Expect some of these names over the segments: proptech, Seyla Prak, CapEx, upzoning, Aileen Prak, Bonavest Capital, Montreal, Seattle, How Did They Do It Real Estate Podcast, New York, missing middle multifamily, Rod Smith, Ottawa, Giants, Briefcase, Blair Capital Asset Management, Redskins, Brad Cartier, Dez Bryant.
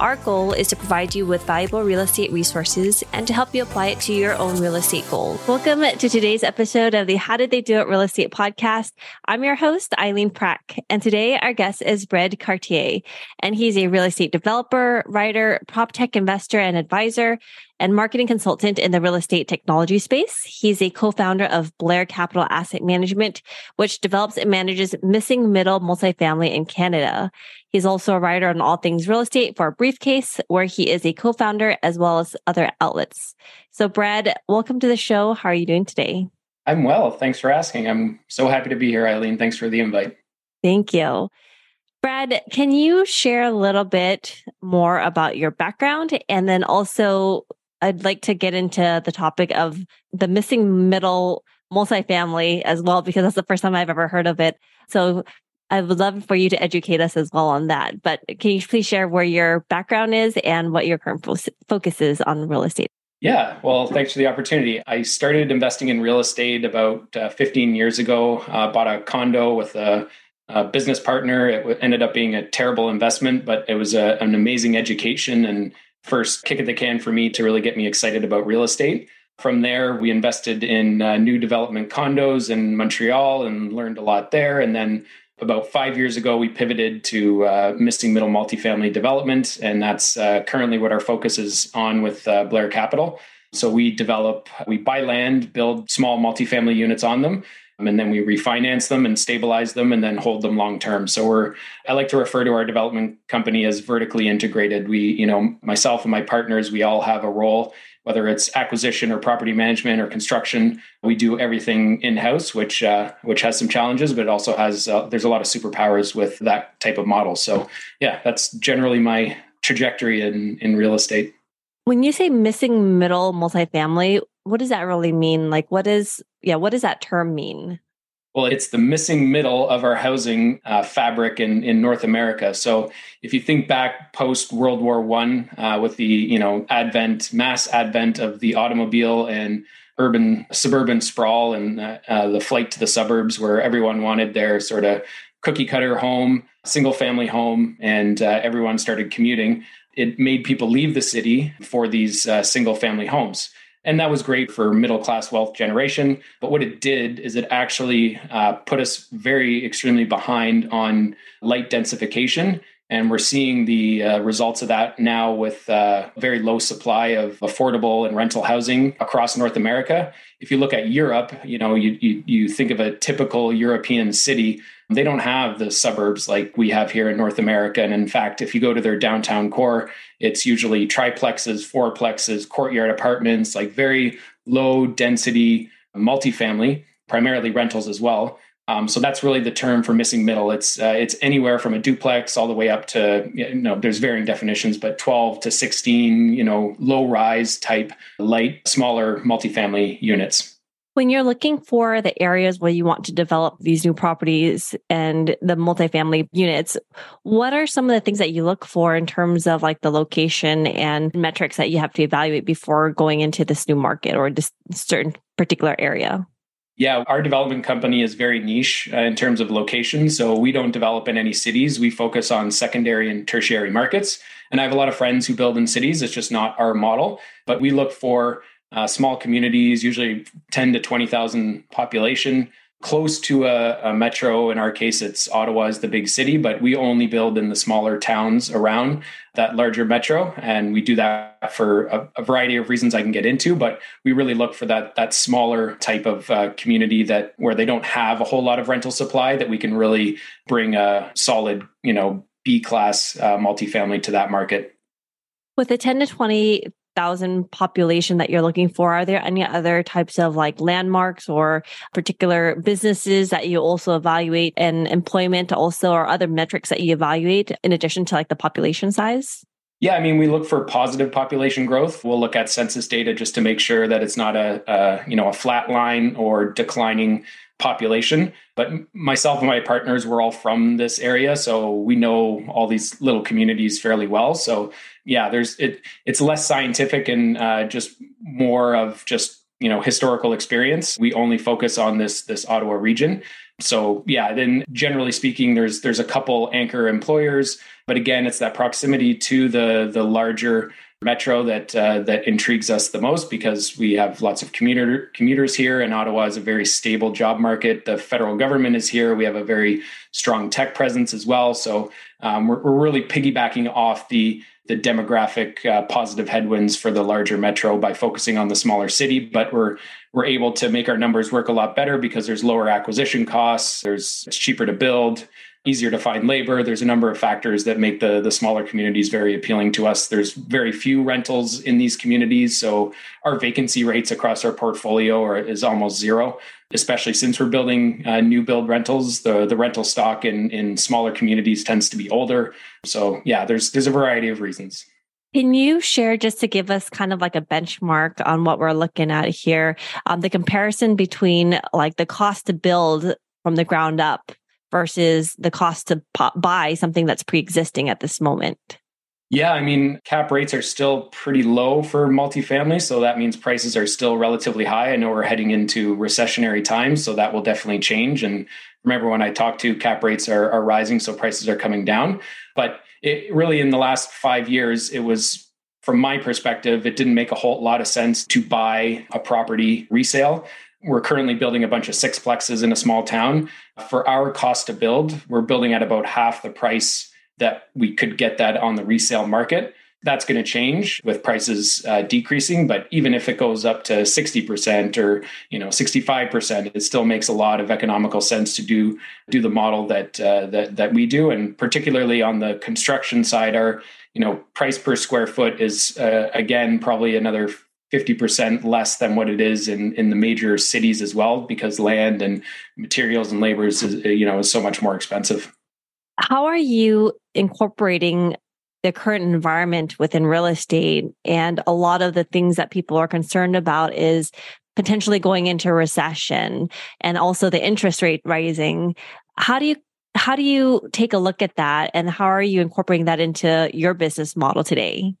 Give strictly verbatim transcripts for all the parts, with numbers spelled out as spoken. Our goal is to provide you with valuable real estate resources and to help you apply it to your own real estate goals. Welcome to today's episode of the How Did They Do It Real Estate Podcast. I'm your host, Aileen Prak, and today our guest is Brad Cartier, and he's a real estate developer, writer, prop tech investor, and advisor, and marketing consultant in the real estate technology space. He's a co-founder of Blair Capital Asset Management, which develops and manages missing middle multifamily in Canada. He's also a writer on all things real estate for Briefcase, where he is a co-founder as well as other outlets. So Brad, welcome to the show. How are you doing today? I'm well. Thanks for asking. I'm so happy to be here, Aileen. Thanks for the invite. Thank you. Brad, can you share a little bit more about your background? And then also, I'd like to get into the topic of the missing middle multifamily as well, because that's the first time I've ever heard of it. So I would love for you to educate us as well on that. But can you please share where your background is and what your current fo- focus is on real estate? Yeah, well, thanks for the opportunity. I started investing in real estate about uh, fifteen years ago. I uh, bought a condo with a, a business partner. It w- ended up being a terrible investment, but it was a, an amazing education and first kick at the can for me to really get me excited about real estate. From there, we invested in uh, new development condos in Montreal and learned a lot there. And then about five years ago, we pivoted to uh, missing middle multifamily development. And that's uh, currently what our focus is on with uh, Blair Capital. So we develop, we buy land, build small multifamily units on them, and then we refinance them and stabilize them and then hold them long term. So we're, I like to refer to our development company as vertically integrated. We, you know, myself and my partners, we all have a role, whether it's acquisition or property management or construction. We do everything in-house, which uh, which has some challenges, but it also has, uh, there's a lot of superpowers with that type of model. So yeah, that's generally my trajectory in, in real estate. When you say missing middle multifamily, what does that really mean? Like, what is, yeah, what does that term mean? Well, it's the missing middle of our housing uh, fabric in, in North America. So if you think back post World War One, uh, with the, you know, advent, mass advent of the automobile and urban suburban sprawl and uh, uh, the flight to the suburbs where everyone wanted their sort of cookie cutter home, single family home, and uh, everyone started commuting. It made people leave the city for these uh, single family homes. And that was great for middle-class wealth generation. But what it did is it actually uh, put us very extremely behind on light densification. And we're seeing the uh, results of that now with uh, very low supply of affordable and rental housing across North America. If you look at Europe, you know, you, you, you think of a typical European city, they don't have the suburbs like we have here in North America. And in fact, if you go to their downtown core, it's usually triplexes, fourplexes, courtyard apartments, like very low density multifamily, primarily rentals as well. Um, so that's really the term for missing middle. It's uh, it's anywhere from a duplex all the way up to, you know, there's varying definitions, but twelve to sixteen, you know, low rise type, light, smaller multifamily units. When you're looking for the areas where you want to develop these new properties and the multifamily units, what are some of the things that you look for in terms of like the location and metrics that you have to evaluate before going into this new market or this certain particular area? Yeah, our development company is very niche uh, in terms of location. So we don't develop in any cities. We focus on secondary and tertiary markets. And I have a lot of friends who build in cities. It's just not our model, but we look for Uh, small communities, usually ten to twenty thousand population, close to a, a metro. In our case, it's Ottawa is the big city, but we only build in the smaller towns around that larger metro. And we do that for a, a variety of reasons I can get into, but we really look for that that smaller type of uh, community that where they don't have a whole lot of rental supply that we can really bring a solid, you know, B-class uh, multifamily to that market. With the ten to twenty thousand population that you're looking for, are there any other types of like landmarks or particular businesses that you also evaluate, and employment also, or other metrics that you evaluate in addition to like the population size? Yeah, I mean, we look for positive population growth. We'll look at census data just to make sure that it's not a, a you know, a flat line or declining population. But myself and my partners, we're all from this area, so we know all these little communities fairly well. So yeah, there's it. It's less scientific and uh, just more of just you know historical experience. We only focus on this this Ottawa region. So yeah, then generally speaking, there's there's a couple anchor employers, but again, it's that proximity to the the larger metro that uh, that intrigues us the most, because we have lots of commuter commuters here, and Ottawa is a very stable job market. The federal government is here. We have a very strong tech presence as well. So um, we're, we're really piggybacking off the the demographic uh, positive headwinds for the larger metro by focusing on the smaller city, but we're we're able to make our numbers work a lot better because there's lower acquisition costs, there's it's cheaper to build, easier to find labor. There's a number of factors that make the, the smaller communities very appealing to us. There's very few rentals in these communities, so our vacancy rates across our portfolio are, is almost zero, especially since we're building uh, new build rentals. The the rental stock in, in smaller communities tends to be older. So yeah, there's there's a variety of reasons. Can you share, just to give us kind of like a benchmark on what we're looking at here, um, the comparison between like the cost to build from the ground up versus the cost to pop, buy something that's pre-existing at this moment? Yeah, I mean, cap rates are still pretty low for multifamily, so that means prices are still relatively high. I know we're heading into recessionary times, so that will definitely change. And remember, when I talked to, cap rates are, are rising, so prices are coming down. But it really, in the last five years, it was, from my perspective, it didn't make a whole lot of sense to buy a property resale. We're currently building a bunch of sixplexes in a small town. For our cost to build, we're building at about half the price that we could get that on the resale market. That's going to change with prices uh, decreasing, but even if it goes up to sixty percent or you know sixty-five percent, it still makes a lot of economical sense to do do the model that uh, that that we do, and particularly on the construction side, our you know price per square foot is uh, again probably another fifty percent less than what it is in, in the major cities as well, because land and materials and labor is you know is so much more expensive. How are you incorporating the current environment within real estate? And a lot of the things that people are concerned about is potentially going into recession and also the interest rate rising. How do you how do you take a look at that, and how are you incorporating that into your business model today?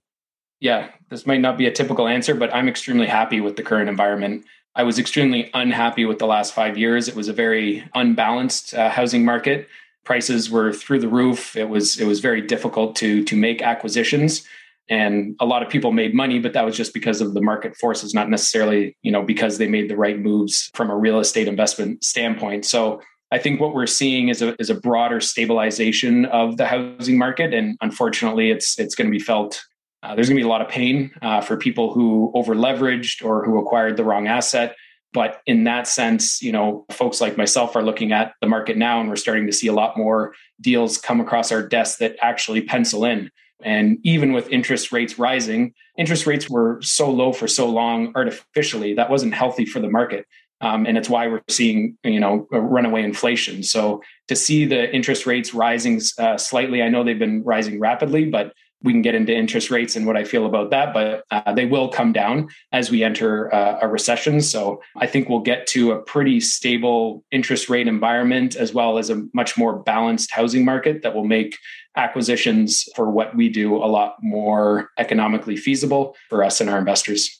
Yeah, this might not be a typical answer, but I'm extremely happy with the current environment. I was extremely unhappy with the last five years. It was a very unbalanced uh, housing market. Prices were through the roof. It was it was very difficult to, to make acquisitions. And a lot of people made money, but that was just because of the market forces, not necessarily, you know, because they made the right moves from a real estate investment standpoint. So I think what we're seeing is a is a broader stabilization of the housing market. And unfortunately, it's it's going to be felt. Uh, there's going to be a lot of pain uh, for people who over-leveraged or who acquired the wrong asset. But in that sense, you know, folks like myself are looking at the market now, and we're starting to see a lot more deals come across our desk that actually pencil in. And even with interest rates rising, interest rates were so low for so long artificially, that wasn't healthy for the market. Um, and it's why we're seeing, you know, runaway inflation. So to see the interest rates rising uh, slightly, I know they've been rising rapidly, but we can get into interest rates and what I feel about that, but uh, they will come down as we enter uh, a recession. So I think we'll get to a pretty stable interest rate environment, as well as a much more balanced housing market that will make acquisitions for what we do a lot more economically feasible for us and our investors.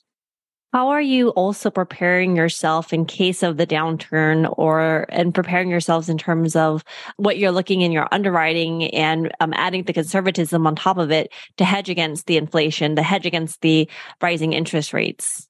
How are you also preparing yourself in case of the downturn, or and preparing yourselves in terms of what you're looking in your underwriting and um, adding the conservatism on top of it to hedge against the inflation, the hedge against the rising interest rates?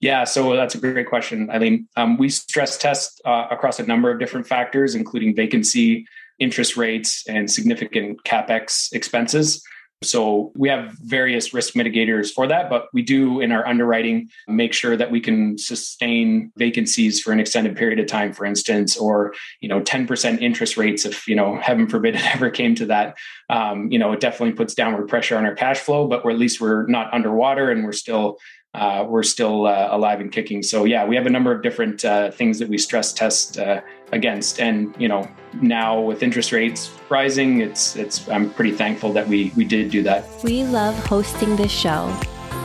Yeah, so that's a great question, Aileen. Um, we stress test uh, across a number of different factors, including vacancy, interest rates, and significant CapEx expenses. So we have various risk mitigators for that, but we do in our underwriting make sure that we can sustain vacancies for an extended period of time, for instance, or, you know, ten percent interest rates if, you know, heaven forbid it ever came to that. Um, you know, it definitely puts downward pressure on our cash flow, but we're, at least we're not underwater, and we're still uh, we're still uh, alive and kicking. So yeah, we have a number of different uh, things that we stress test uh, against. And, you know, now with interest rates rising, it's, it's, I'm pretty thankful that we, we did do that. We love hosting this show.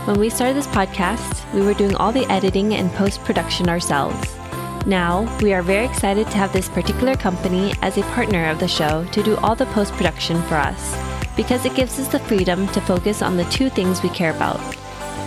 When we started this podcast, we were doing all the editing and post-production ourselves. Now, we are very excited to have this particular company as a partner of the show to do all the post-production for us, because it gives us the freedom to focus on the two things we care about: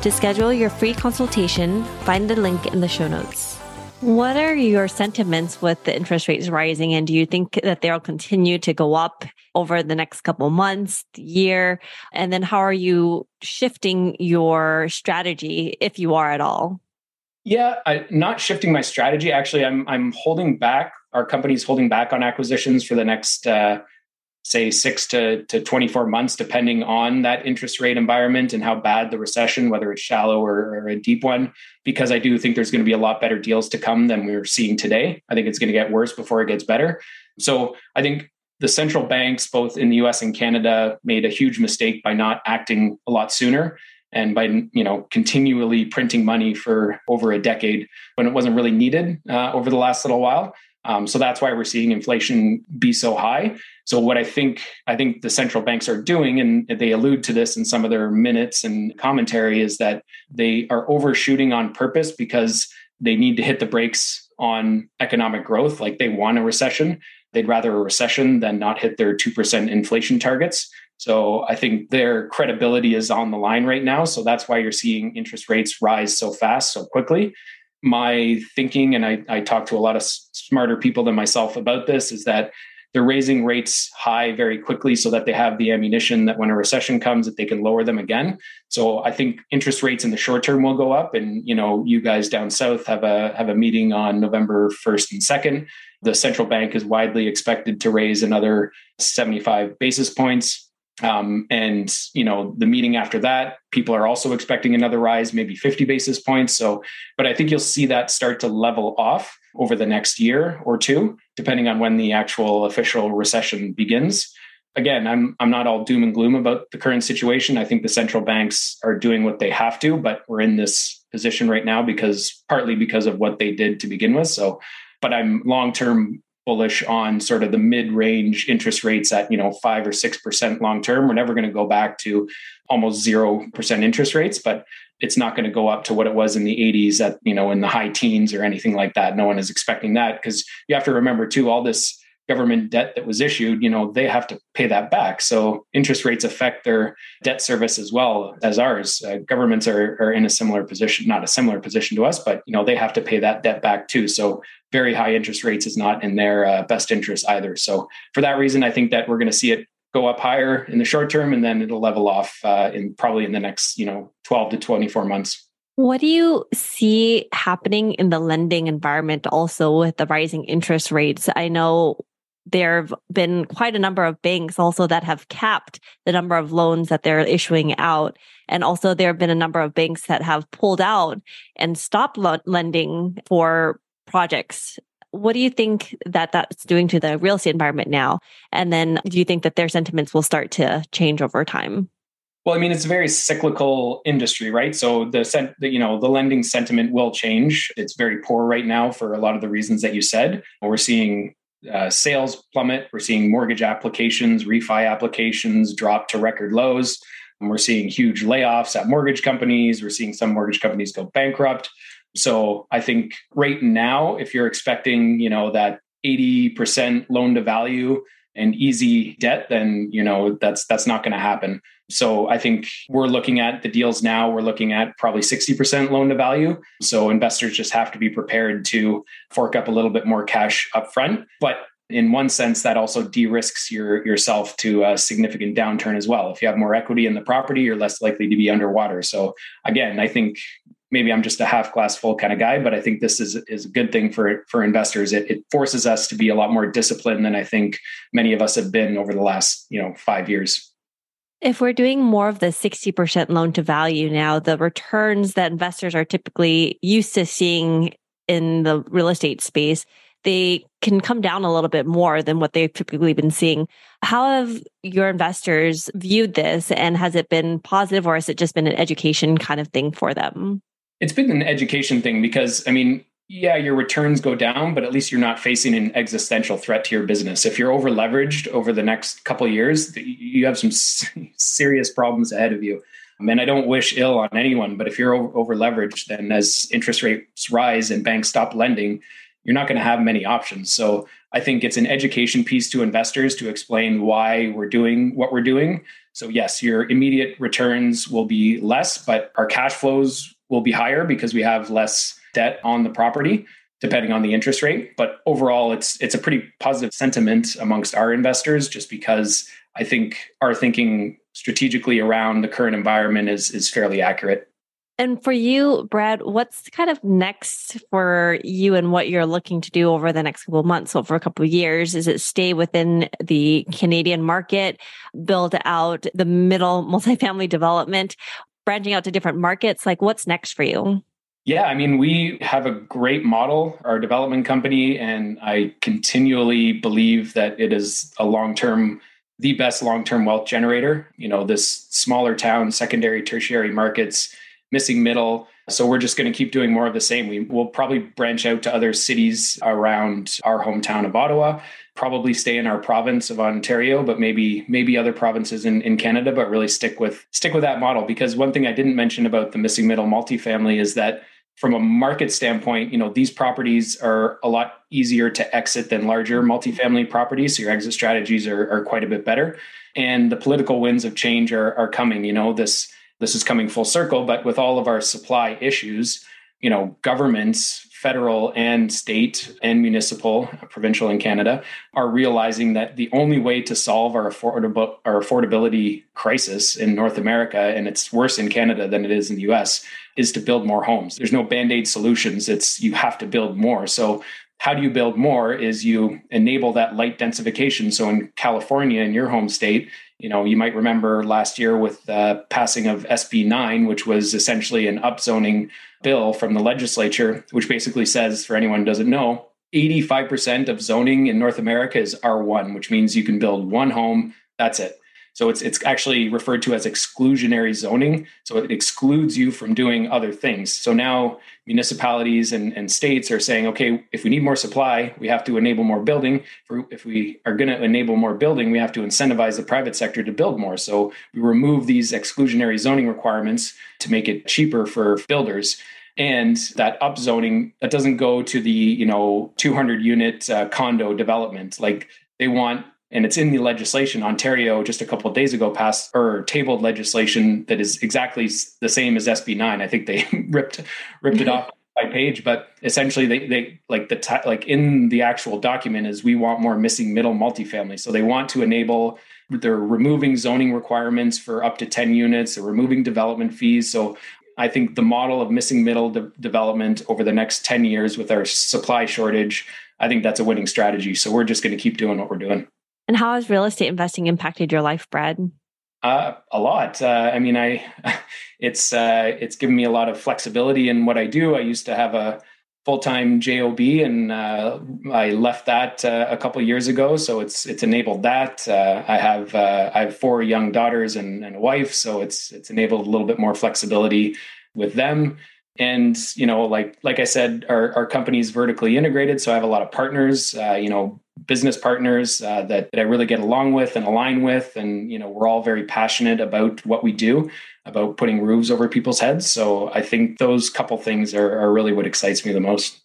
To schedule your free consultation, find the link in the show notes. What are your sentiments with the interest rates rising? And do you think that they'll continue to go up over the next couple months, year? And then how are you shifting your strategy, if you are at all? Yeah, I, not shifting my strategy. Actually, I'm I'm holding back. Our company's holding back on acquisitions for the next uh say six to, to twenty-four months, depending on that interest rate environment and how bad the recession, whether it's shallow or, or a deep one, because I do think there's going to be a lot better deals to come than we're seeing today. I think it's going to get worse before it gets better. So I think the central banks, both in the U S and Canada, made a huge mistake by not acting a lot sooner and by, you know, continually printing money for over a decade when it wasn't really needed uh, over the last little while. Um, so that's why we're seeing inflation be so high. So what I think I think the central banks are doing, and they allude to this in some of their minutes and commentary, is that they are overshooting on purpose because they need to hit the brakes on economic growth. Like, they want a recession. They'd rather a recession than not hit their two percent inflation targets. So I think their credibility is on the line right now. So that's why you're seeing interest rates rise so fast, so quickly. My thinking, and I, I talk to a lot of s- smarter people than myself about this, is that they're raising rates high very quickly so that they have the ammunition that when a recession comes, that they can lower them again. So I think interest rates in the short term will go up. And, you know, you guys down south have a have a meeting on November first and second. The central bank is widely expected to raise another seventy-five basis points. Um, and, you know, the meeting after that, people are also expecting another rise, maybe fifty basis points. So, but I think you'll see that start to level off over the next year or two, depending on when the actual official recession begins. Again, I'm, I'm not all doom and gloom about the current situation. I think the central banks are doing what they have to, but we're in this position right now because partly because of what they did to begin with. So, but I'm long-term bullish on sort of the mid-range interest rates at, you know, five or six percent long term. We're never going to go back to almost zero percent interest rates, but it's not going to go up to what it was in the eighties at, you know, in the high teens or anything like that. No one is expecting that, because you have to remember too, all this government debt that was issued, you know, they have to pay that back. So interest rates affect their debt service as well as ours. Uh, governments are are in a similar position, not a similar position to us, but, you know, they have to pay that debt back too. So very high interest rates is not in their uh, best interest either. So for that reason, I think that we're going to see it go up higher in the short term, and then it'll level off uh, in probably in the next, you know, twelve to twenty-four months. What do you see happening in the lending environment also with the rising interest rates? I know there have been quite a number of banks also that have capped the number of loans that they're issuing out. And also there have been a number of banks that have pulled out and stopped lo- lending for projects. What do you think that that's doing to the real estate environment now? And then do you think that their sentiments will start to change over time? Well, I mean, it's a very cyclical industry, right? So the, you know, the lending sentiment will change. It's very poor right now for a lot of the reasons that you said. We're seeing uh, sales plummet. We're seeing mortgage applications, refi applications drop to record lows. And we're seeing huge layoffs at mortgage companies. We're seeing some mortgage companies go bankrupt. So I think right now, if you're expecting, you know, that eighty percent loan to value and easy debt, then, you know, that's, that's not going to happen. So I think we're looking at the deals now, we're looking at probably sixty percent loan to value. So investors just have to be prepared to fork up a little bit more cash upfront. But in one sense, that also de-risks your, yourself to a significant downturn as well. If you have more equity in the property, you're less likely to be underwater. So again, I think maybe I'm just a half glass full kind of guy, but I think this is, is a good thing for, for investors. It, it forces us to be a lot more disciplined than I think many of us have been over the last, you know, five years. If we're doing more of the sixty percent loan to value now, the returns that investors are typically used to seeing in the real estate space, they can come down a little bit more than what they've typically been seeing. How have your investors viewed this, and has it been positive, or has it just been an education kind of thing for them? It's been an education thing because, I mean, yeah, your returns go down, but at least you're not facing an existential threat to your business. If you're over leveraged over the next couple of years, you have some serious problems ahead of you. And I don't wish ill on anyone, but if you're over leveraged, then as interest rates rise and banks stop lending, you're not going to have many options. So I think it's an education piece to investors to explain why we're doing what we're doing. So yes, your immediate returns will be less, but our cash flows will be higher because we have less debt on the property, depending on the interest rate. But overall, it's it's a pretty positive sentiment amongst our investors, just because I think our thinking strategically around the current environment is is fairly accurate. And for you, Brad, what's kind of next for you and what you're looking to do over the next couple of months, over a couple of years? Is it stay within the Canadian market, build out the middle multifamily development, branching out to different markets? Like, what's next for you? Yeah, I mean, we have a great model, our development company, and I continually believe that it is a long-term, the best long-term wealth generator. You know, this smaller town, secondary, tertiary markets, missing middle. So we're just going to keep doing more of the same. We will probably branch out to other cities around our hometown of Ottawa, probably stay in our province of Ontario, but maybe maybe other provinces in, in Canada, but really stick with stick with that model. Because one thing I didn't mention about the missing middle multifamily is that from a market standpoint, you know, these properties are a lot easier to exit than larger multifamily properties. So your exit strategies are, are quite a bit better. And the political winds of change are, are coming. You know, this This is coming full circle, but with all of our supply issues, you know, governments, federal and state and municipal, provincial in Canada, are realizing that the only way to solve our affordable, our affordability crisis in North America, and it's worse in Canada than it is in the U S, is to build more homes. There's no band-aid solutions. It's you have to build more. So how do you build more is you enable that light densification. So in California, in your home state, you know, you might remember last year with the passing of S B nine, which was essentially an upzoning bill from the legislature, which basically says, for anyone who doesn't know, eighty-five percent of zoning in North America is R one, which means you can build one home. That's it. So it's it's actually referred to as exclusionary zoning. So it excludes you from doing other things. So now municipalities and, and states are saying, okay, if we need more supply, we have to enable more building. If we are going to enable more building, we have to incentivize the private sector to build more. So we remove these exclusionary zoning requirements to make it cheaper for builders. And that upzoning, that doesn't go to the, you know, two hundred unit uh, condo development. Like they want. And it's in the legislation. Ontario, just a couple of days ago, passed or tabled legislation that is exactly the same as S B nine. I think they ripped ripped it off by page, but essentially, they they like the t- like in the actual document is we want more missing middle multifamily. So they want to enable. They're removing zoning requirements for up to ten units. They're removing development fees. So I think the model of missing middle de- development over the next ten years with our supply shortage, I think that's a winning strategy. So we're just going to keep doing what we're doing. And how has real estate investing impacted your life, Brad? Uh, a lot. Uh, I mean, I it's uh, it's given me a lot of flexibility in what I do. I used to have a full-time job, and uh, I left that uh, a couple of years ago. So it's it's enabled that. Uh, I have uh, I have four young daughters and, and a wife, so it's it's enabled a little bit more flexibility with them. And, you know, like like I said, our, our company is vertically integrated. So I have a lot of partners, uh, you know, business partners uh, that, that I really get along with and align with. And, you know, we're all very passionate about what we do, about putting roofs over people's heads. So I think those couple things are, are really what excites me the most.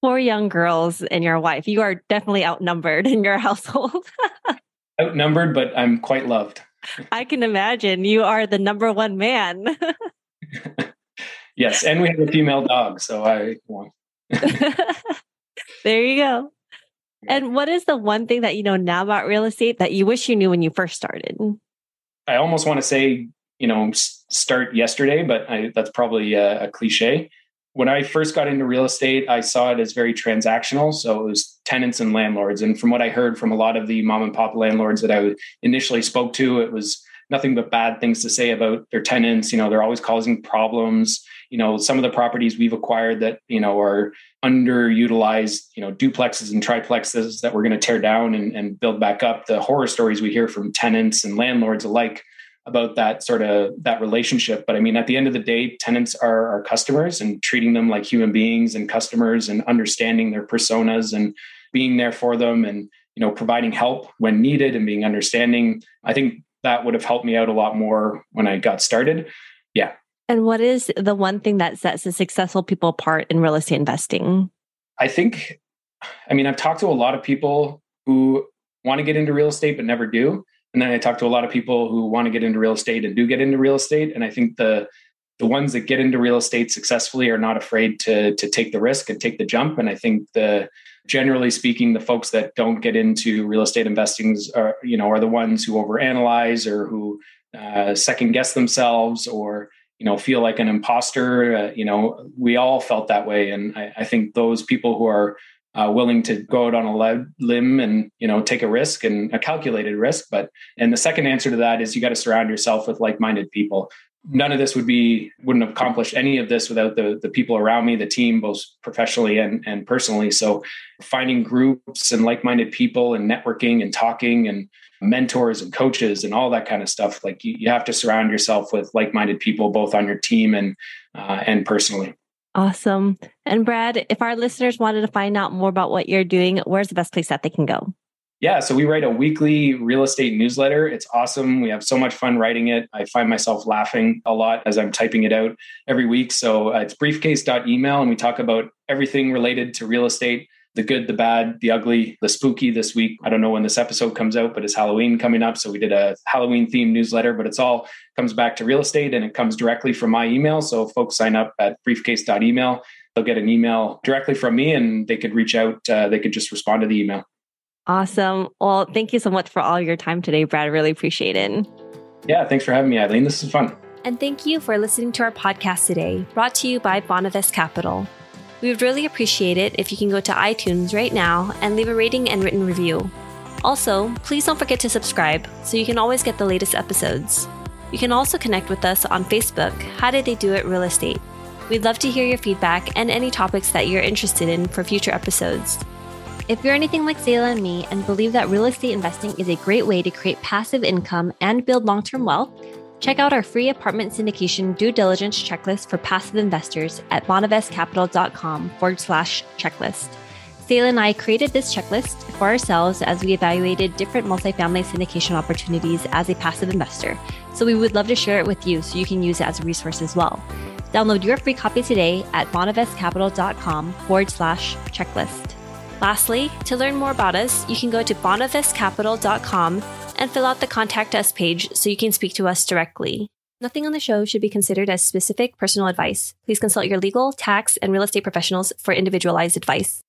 Four young girls and your wife. You are definitely outnumbered in your household. Outnumbered, but I'm quite loved. I can imagine. You are the number one man. Yes. And we have a female dog. So I want. There you go. And what is the one thing that you know now about real estate that you wish you knew when you first started? I almost want to say you know, start yesterday, but I, that's probably a, a cliche. When I first got into real estate, I saw it as very transactional. So it was tenants and landlords. And from what I heard from a lot of the mom and pop landlords that I initially spoke to, it was nothing but bad things to say about their tenants. You know, they're always causing problems. You know, some of the properties we've acquired that, you know, are underutilized, you know, duplexes and triplexes that we're going to tear down and, and build back up. The horror stories we hear from tenants and landlords alike about that sort of that relationship. But I mean, at the end of the day, tenants are our customers, and treating them like human beings and customers and understanding their personas and being there for them and, you know, providing help when needed and being understanding. I think that would have helped me out a lot more when I got started. Yeah. And what is the one thing that sets the successful people apart in real estate investing? I think, I mean, I've talked to a lot of people who want to get into real estate, but never do. And then I talk to a lot of people who want to get into real estate and do get into real estate. And I think the the ones that get into real estate successfully are not afraid to, to take the risk and take the jump. And I think the generally speaking, the folks that don't get into real estate investings are, you know, are the ones who overanalyze or who uh, second guess themselves or, you know, feel like an imposter. Uh, you know, we all felt that way. And I, I think those people who are Uh, willing to go out on a limb and, you know, take a risk and a calculated risk. But, and the second answer to that is you got to surround yourself with like-minded people. None of this would be, wouldn't have accomplished any of this without the the people around me, the team, both professionally and, and personally. So finding groups and like-minded people and networking and talking and mentors and coaches and all that kind of stuff. Like you, you have to surround yourself with like-minded people, both on your team and uh, and personally. Awesome. And Brad, if our listeners wanted to find out more about what you're doing, where's the best place that they can go? Yeah. So we write a weekly real estate newsletter. It's awesome. We have so much fun writing it. I find myself laughing a lot as I'm typing it out every week. So it's briefcase dot email. And we talk about everything related to real estate, the good, the bad, the ugly, the spooky this week. I don't know when this episode comes out, but it's Halloween coming up. So we did a Halloween themed newsletter, but it's all comes back to real estate and it comes directly from my email. So if folks sign up at briefcase dot email. They'll get an email directly from me and they could reach out. Uh, they could just respond to the email. Awesome. Well, thank you so much for all your time today, Brad. I really appreciate it. Yeah. Thanks for having me, Aileen. This is fun. And thank you for listening to our podcast today, brought to you by Bonavest Capital. We would really appreciate it if you can go to iTunes right now and leave a rating and written review. Also, please don't forget to subscribe so you can always get the latest episodes. You can also connect with us on Facebook, How Did They Do It Real Estate? We'd love to hear your feedback and any topics that you're interested in for future episodes. If you're anything like Seyla and me and believe that real estate investing is a great way to create passive income and build long-term wealth, check out our free apartment syndication due diligence checklist for passive investors at bonavestcapital.com forward slash checklist. Seyla and I created this checklist for ourselves as we evaluated different multifamily syndication opportunities as a passive investor. So we would love to share it with you so you can use it as a resource as well. Download your free copy today at bonavestcapital.com forward slash checklist. Lastly, to learn more about us, you can go to bonavestcapital dot com and fill out the Contact Us page so you can speak to us directly. Nothing on the show should be considered as specific personal advice. Please consult your legal, tax, and real estate professionals for individualized advice.